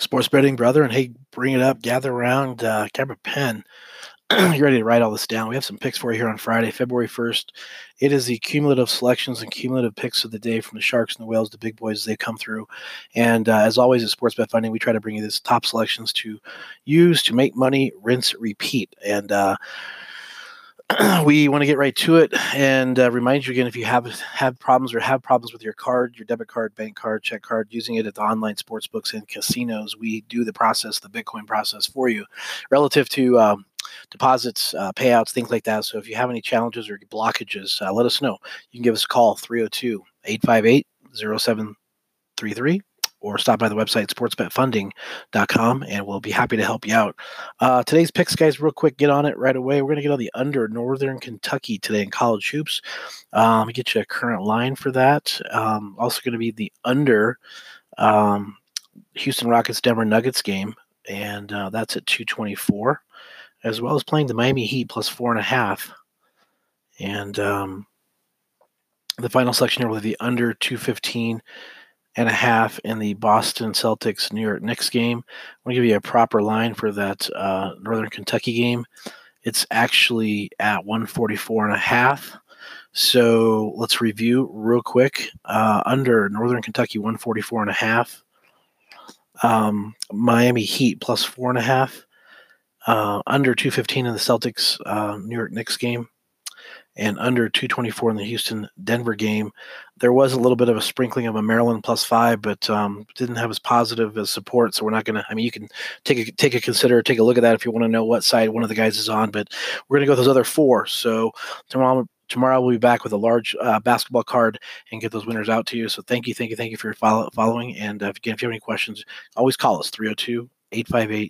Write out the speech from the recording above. sports betting brother, and hey, bring it up, gather around, grab a pen. You're ready to write all this down. We have some picks for you here on Friday, February 1st. It is the cumulative selections and cumulative picks of the day from the Sharks and the Whales, the big boys as they come through. And as always at Sports Bet Funding, we try to bring you these top selections to use to make money, rinse, repeat. And we want to get right to it and remind you again, if you have problems with your card, your debit card, bank card, check card, using it at the online sports books and casinos, we do the process, the Bitcoin process for you relative to deposits, payouts, things like that. So if you have any challenges or blockages, let us know. You can give us a call, 302-858-0733, or stop by the website, sportsbetfunding.com, and we'll be happy to help you out. Today's picks, guys, real quick, get on it right away. We're going to get on the under Northern Kentucky today in college hoops. Let me get you a current line for that. Also going to be the under Houston Rockets-Denver Nuggets game, and that's at 224. As well as playing the Miami Heat plus 4.5. And the final selection here will be the under 215.5 in the Boston Celtics New York Knicks game. I want to give you a proper line for that Northern Kentucky game. It's actually at 144.5. So let's review real quick. Under Northern Kentucky 144.5. Miami Heat plus 4.5. Under 215 in the Celtics New York Knicks game, and under 224 in the Houston Denver game. There was a little bit of a sprinkling of a Maryland plus 5, but didn't have as positive as support. So we're not going to. I mean, you can take a look at that if you want to know what side one of the guys is on. But we're going to go with those other four. So tomorrow we'll be back with a large basketball card and get those winners out to you. So thank you for your following. And again, if you have any questions, always call us 302-858-0733.